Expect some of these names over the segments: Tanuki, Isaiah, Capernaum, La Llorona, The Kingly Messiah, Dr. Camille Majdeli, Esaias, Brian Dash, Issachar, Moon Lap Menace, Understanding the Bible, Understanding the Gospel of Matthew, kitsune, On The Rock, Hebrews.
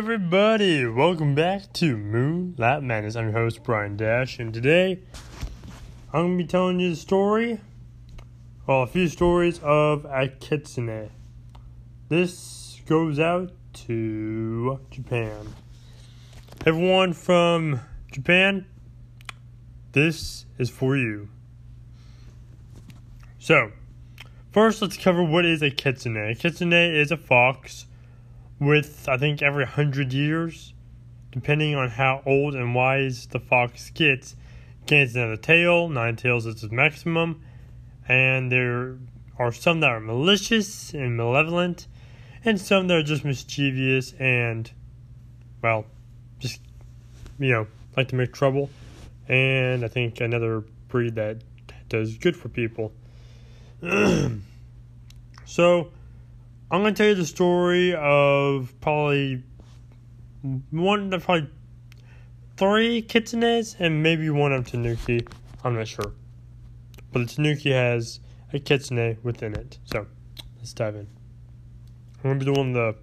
everybody, welcome back to Moon Lap Menace. I'm your host Brian Dash, and today I'm going to be telling you the story, well, a few stories of a kitsune. This goes out to Japan. Everyone from Japan, this is for you. So, first let's cover what is a kitsune. A kitsune is a fox with, I think, every 100 years, depending on how old and wise the fox gets, gains another tail. 9 tails is its maximum, and there are some that are malicious and malevolent, and some that are just mischievous and, well, just, you know, like to make trouble. And I think another breed that does good for people. So, I'm going to tell you the story of probably 3 kitsunes and maybe one of Tanuki. I'm not sure. But the Tanuki has a kitsune within it. So, let's dive in. I'm going to be doing the...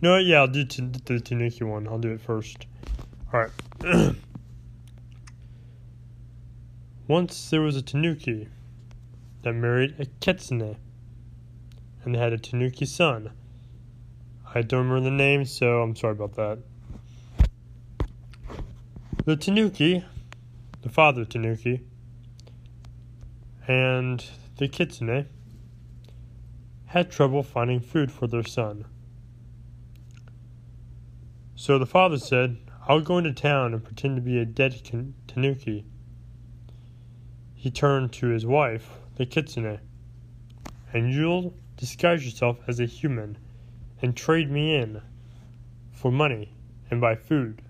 You know what? Yeah, I'll do the Tanuki one. I'll do it first. Alright. Once there was a Tanuki that married a kitsune, and they had a Tanuki son. I don't remember the name, so I'm sorry about that. The Tanuki, the father Tanuki, and the kitsune had trouble finding food for their son. So the father said, "I'll go into town and pretend to be a dead Tanuki." He turned to his wife, the kitsune, "And you'll disguise yourself as a human and trade me in for money and buy food."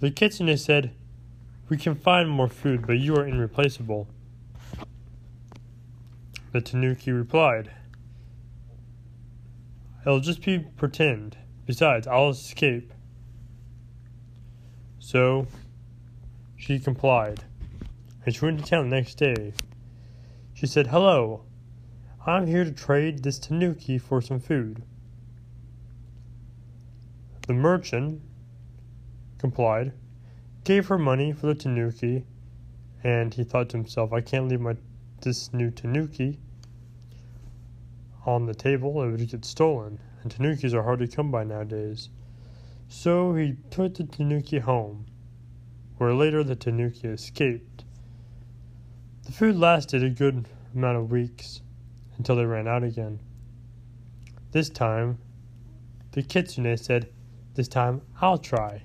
The kitsune said, "We can find more food, but you are irreplaceable." The Tanuki replied, "It'll just be pretend. Besides, I'll escape." So she complied, and she went to town the next day. She said, "Hello, I'm here to trade this Tanuki for some food." The merchant complied, gave her money for the Tanuki, and he thought to himself, "I can't leave this new Tanuki on the table, it would get stolen, and Tanukis are hard to come by nowadays." So he took the Tanuki home, where later the Tanuki escaped. The food lasted a good amount of weeks until they ran out again. This time, the kitsune said, "This time I'll try.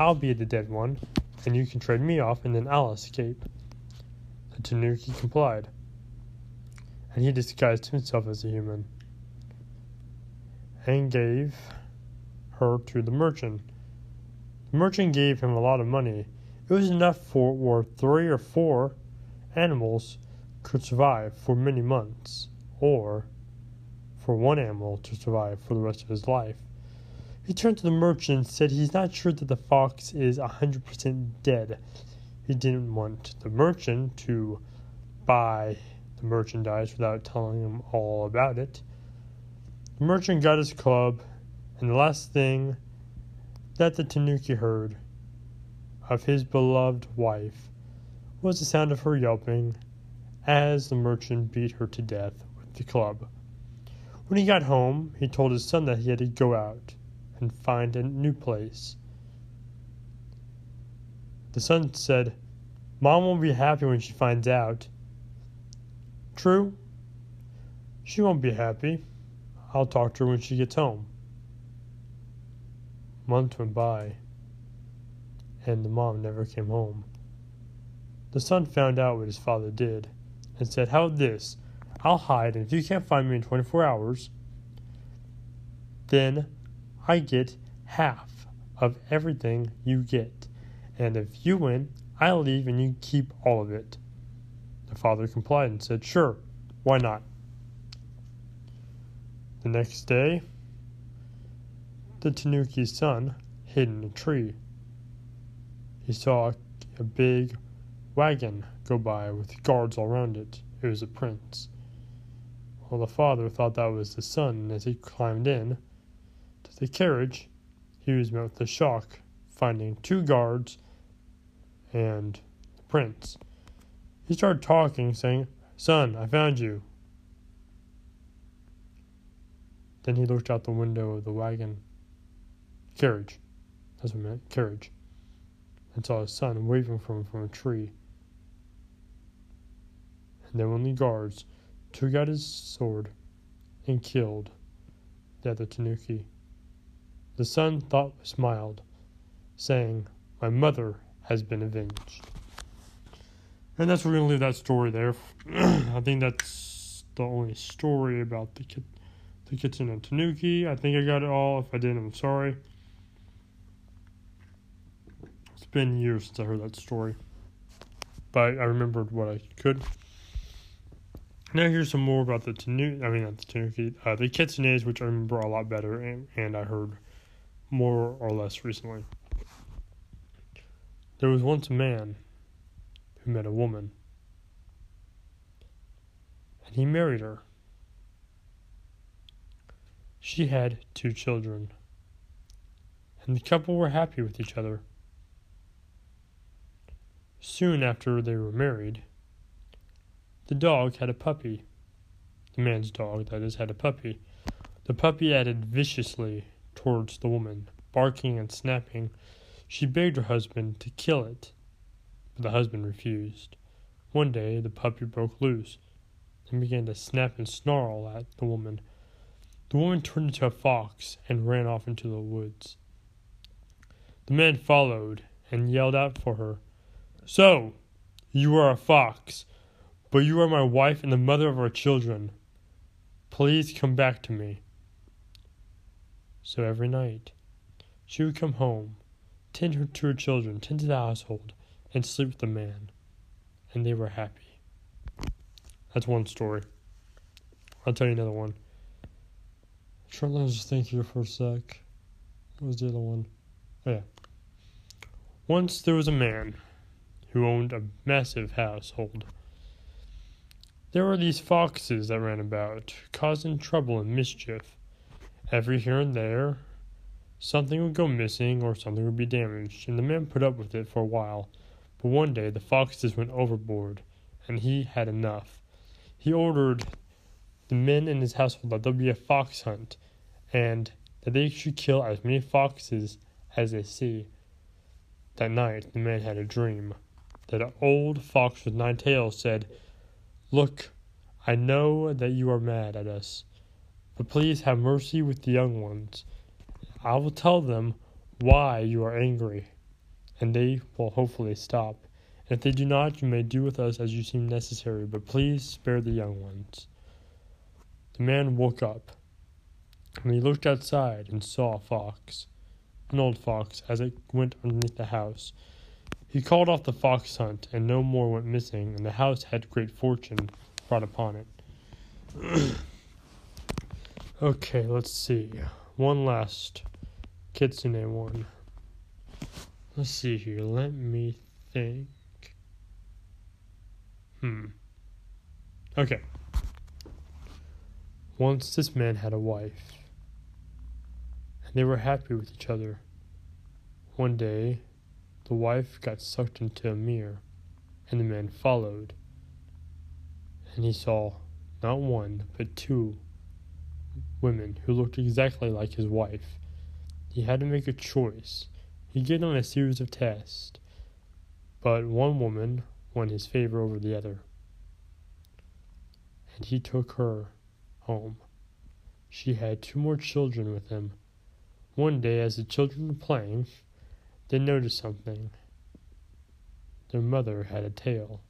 I'll be the dead one, and you can trade me off, and then I'll escape." The Tanuki complied, and he disguised himself as a human and gave her to the merchant. The merchant gave him a lot of money. It was enough for where 3 or 4 animals could survive for many months, or for one animal to survive for the rest of his life. He turned to the merchant and said he's not sure that the fox is 100% dead. He didn't want the merchant to buy the merchandise without telling him all about it. The merchant got his club, and the last thing that the Tanuki heard of his beloved wife was the sound of her yelping as the merchant beat her to death with the club. When he got home, he told his son that he had to go out and find a new place. The son said, "Mom won't be happy when she finds out." "True, she won't be happy. I'll talk to her when she gets home." Months went by, and the mom never came home. The son found out what his father did and said, "How about this? I'll hide, and if you can't find me in 24 hours, then I get half of everything you get. And if you win, I leave and you keep all of it." The father complied and said, "Sure, why not?" The next day, the Tanuki's son hid in a tree. He saw a big wagon go by with guards all around it. It was a prince. Well, the father thought that was the son, and as he climbed in, to the carriage, he was met with a shock, finding two guards and the prince. He started talking, saying, "Son, I found you." Then he looked out the window of the wagon carriage. That's what I meant, carriage. And saw his son waving from a tree. And then one of the guards took out his sword and killed the other Tanuki. The son smiled, saying, "My mother has been avenged." And that's where we're going to leave that story there. I think that's the only story about the kitsune and Tanuki. I think I got it all. If I didn't, I'm sorry. It's been years since I heard that story, but I remembered what I could. Now here's some more about the kitsunes, which I remember a lot better, and I heard more or less recently. There was once a man who met a woman, and he married her. She had two children, and the couple were happy with each other. Soon after they were married, the dog had a puppy. The man's dog, that is, had a puppy. The puppy acted viciously towards the woman, barking and snapping. She begged her husband to kill it, but the husband refused. One day, the puppy broke loose and began to snap and snarl at the woman. The woman turned into a fox and ran off into the woods. The man followed and yelled out for her, "So, you are a fox, but you are my wife and the mother of our children. Please come back to me." So every night, she would come home, tend to her children, tend to the household, and sleep with the man. And they were happy. That's one story. I'll tell you another one. Let us just think here for a sec. What was the other one? Oh, yeah. Once there was a man who owned a massive household. There were these foxes that ran about, causing trouble and mischief. Every here and there, something would go missing or something would be damaged, and the man put up with it for a while. But one day, the foxes went overboard, and he had enough. He ordered the men in his household that there be a fox hunt, and that they should kill as many foxes as they see. That night, the man had a dream that an old fox with 9 tails said, "Look, I know that you are mad at us, but please have mercy with the young ones. I will tell them why you are angry, and they will hopefully stop. And if they do not, you may do with us as you seem necessary, but please spare the young ones." The man woke up, and he looked outside and saw a fox, an old fox, as it went underneath the house. He called off the fox hunt, and no more went missing, and the house had great fortune brought upon it. Okay, let's see. One last kitsune one. Let's see here. Let me think. Okay. Once this man had a wife, and they were happy with each other. One day, the wife got sucked into a mirror, and the man followed, and he saw not one, but 2 women who looked exactly like his wife. He had to make a choice. He gave them a series of tests, but one woman won his favor over the other, and he took her home. She had 2 more children with him. One day, as the children were playing, they noticed something. Their mother had a tail.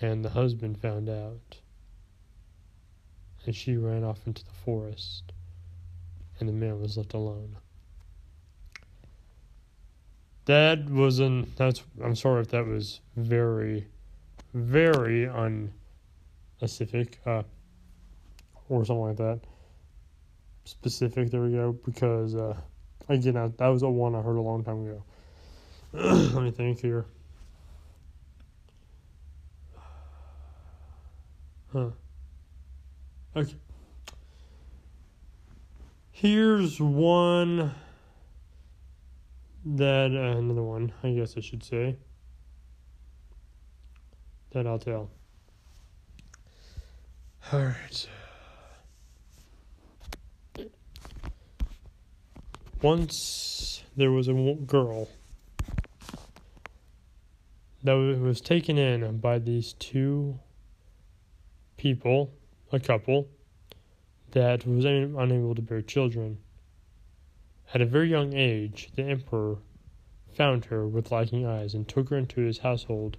And the husband found out. And she ran off into the forest. And the man was left alone. I'm sorry if that was very, very specific, there we go, because again, that was a one I heard a long time ago. Let me think here. Okay. Here's one that, another one, I guess I should say, that I'll tell. All right. Once there was a girl that was taken in by these two people, a couple, that was unable to bear children. At a very young age, the emperor found her with lacking eyes and took her into his household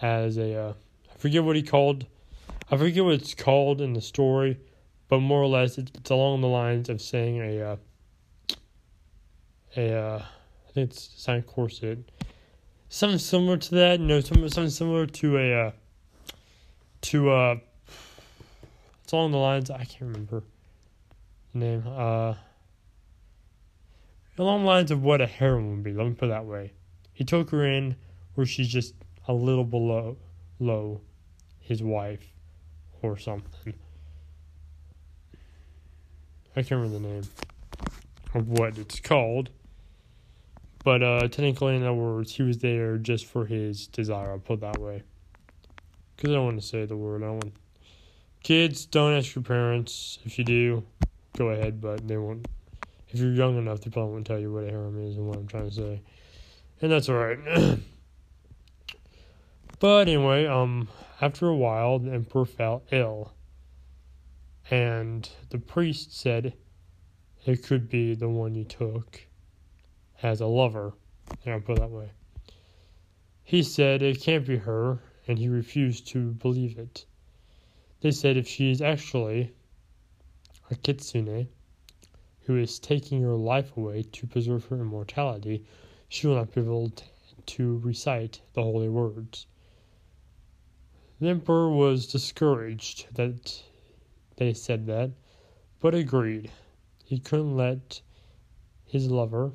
as a, I forget what he called, I forget what it's called in the story, but more or less it's along the lines of saying I think it's design corset, something similar to that. No, something similar to it's along the lines. I can't remember the name. Along the lines of what a harem would be. Let me put it that way. He took her in where she's just a little below his wife or something. I can't remember the name of what it's called, but technically, in other words, he was there just for his desire, I'll put it that way, because I don't want to say the word. Kids, don't ask your parents. If you do, go ahead, but they won't. If you're young enough, they probably won't tell you what a harem is and what I'm trying to say, and that's alright. But anyway, after a while, the emperor fell ill, and the priest said it could be the one you took as a lover. Yeah, I'll put it that way. He said it can't be her, and he refused to believe it. They said if she is actually a kitsune who is taking her life away to preserve her immortality, she will not be able to recite the holy words. The emperor was discouraged that they said that, but agreed. He couldn't let his lover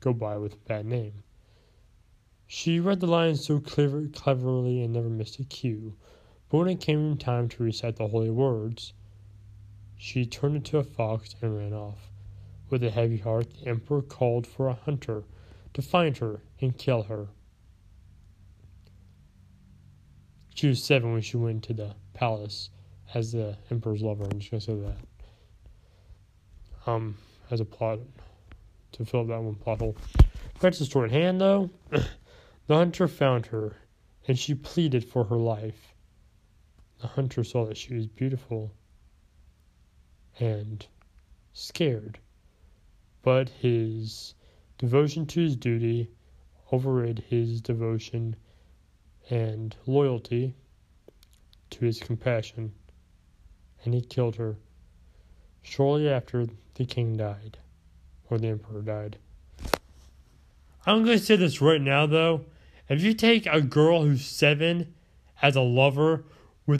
go by with a bad name. She read the lines so cleverly and never missed a cue, but when it came time to recite the holy words, she turned into a fox and ran off. With a heavy heart, the emperor called for a hunter to find her and kill her. She was 7 when she went to the palace as the emperor's lover. I'm just going to say that. As a plot to fill up that one plot hole. Back to the story at hand, though. The hunter found her, and she pleaded for her life. The hunter saw that she was beautiful and scared, but his devotion to his duty overrid his devotion and loyalty to his compassion, and he killed her. Shortly after, the king died, or the emperor died. I'm going to say this right now, though. If you take a girl who's 7 as a lover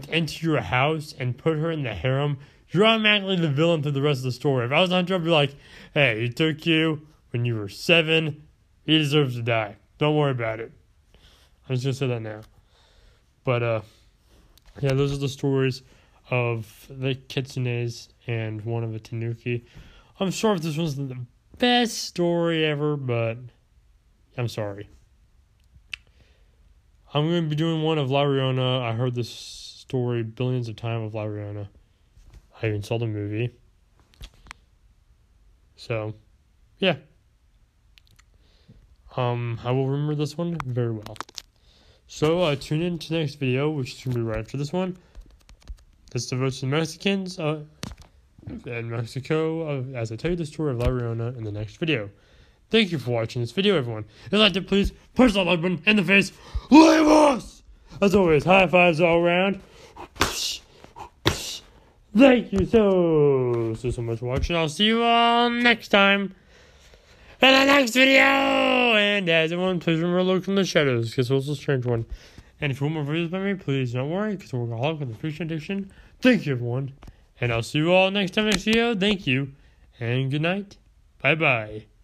into your house and put her in the harem, you're automatically the villain through the rest of the story. If I was a hunter, I'd be like, hey, he took you when you were 7. He deserves to die. Don't worry about it. I'm just going to say that now. But, yeah, those are the stories of the kitsunes and one of the tanuki. I'm sorry if this wasn't the best story ever, but I'm sorry. I'm going to be doing one of La Llorona. I heard this story billions of times of La Llorona. I even saw the movie. So, yeah. I will remember this one very well. So, tune in to the next video, which is going to be right after this one. This devotes to Mexicans in Mexico, as I tell you the story of La Llorona in the next video. Thank you for watching this video, everyone. If you liked it, please push that like button in the face. Leave us! As always, high fives all around. Thank you so much for watching. I'll see you all next time in the next video. And as everyone, please remember to look in the shadows, because it was a strange one. And if you want more videos by me, please don't worry, because we're going to work with the fiction addiction. Thank you, everyone. And I'll see you all next time. Thank you, and good night. Bye-bye.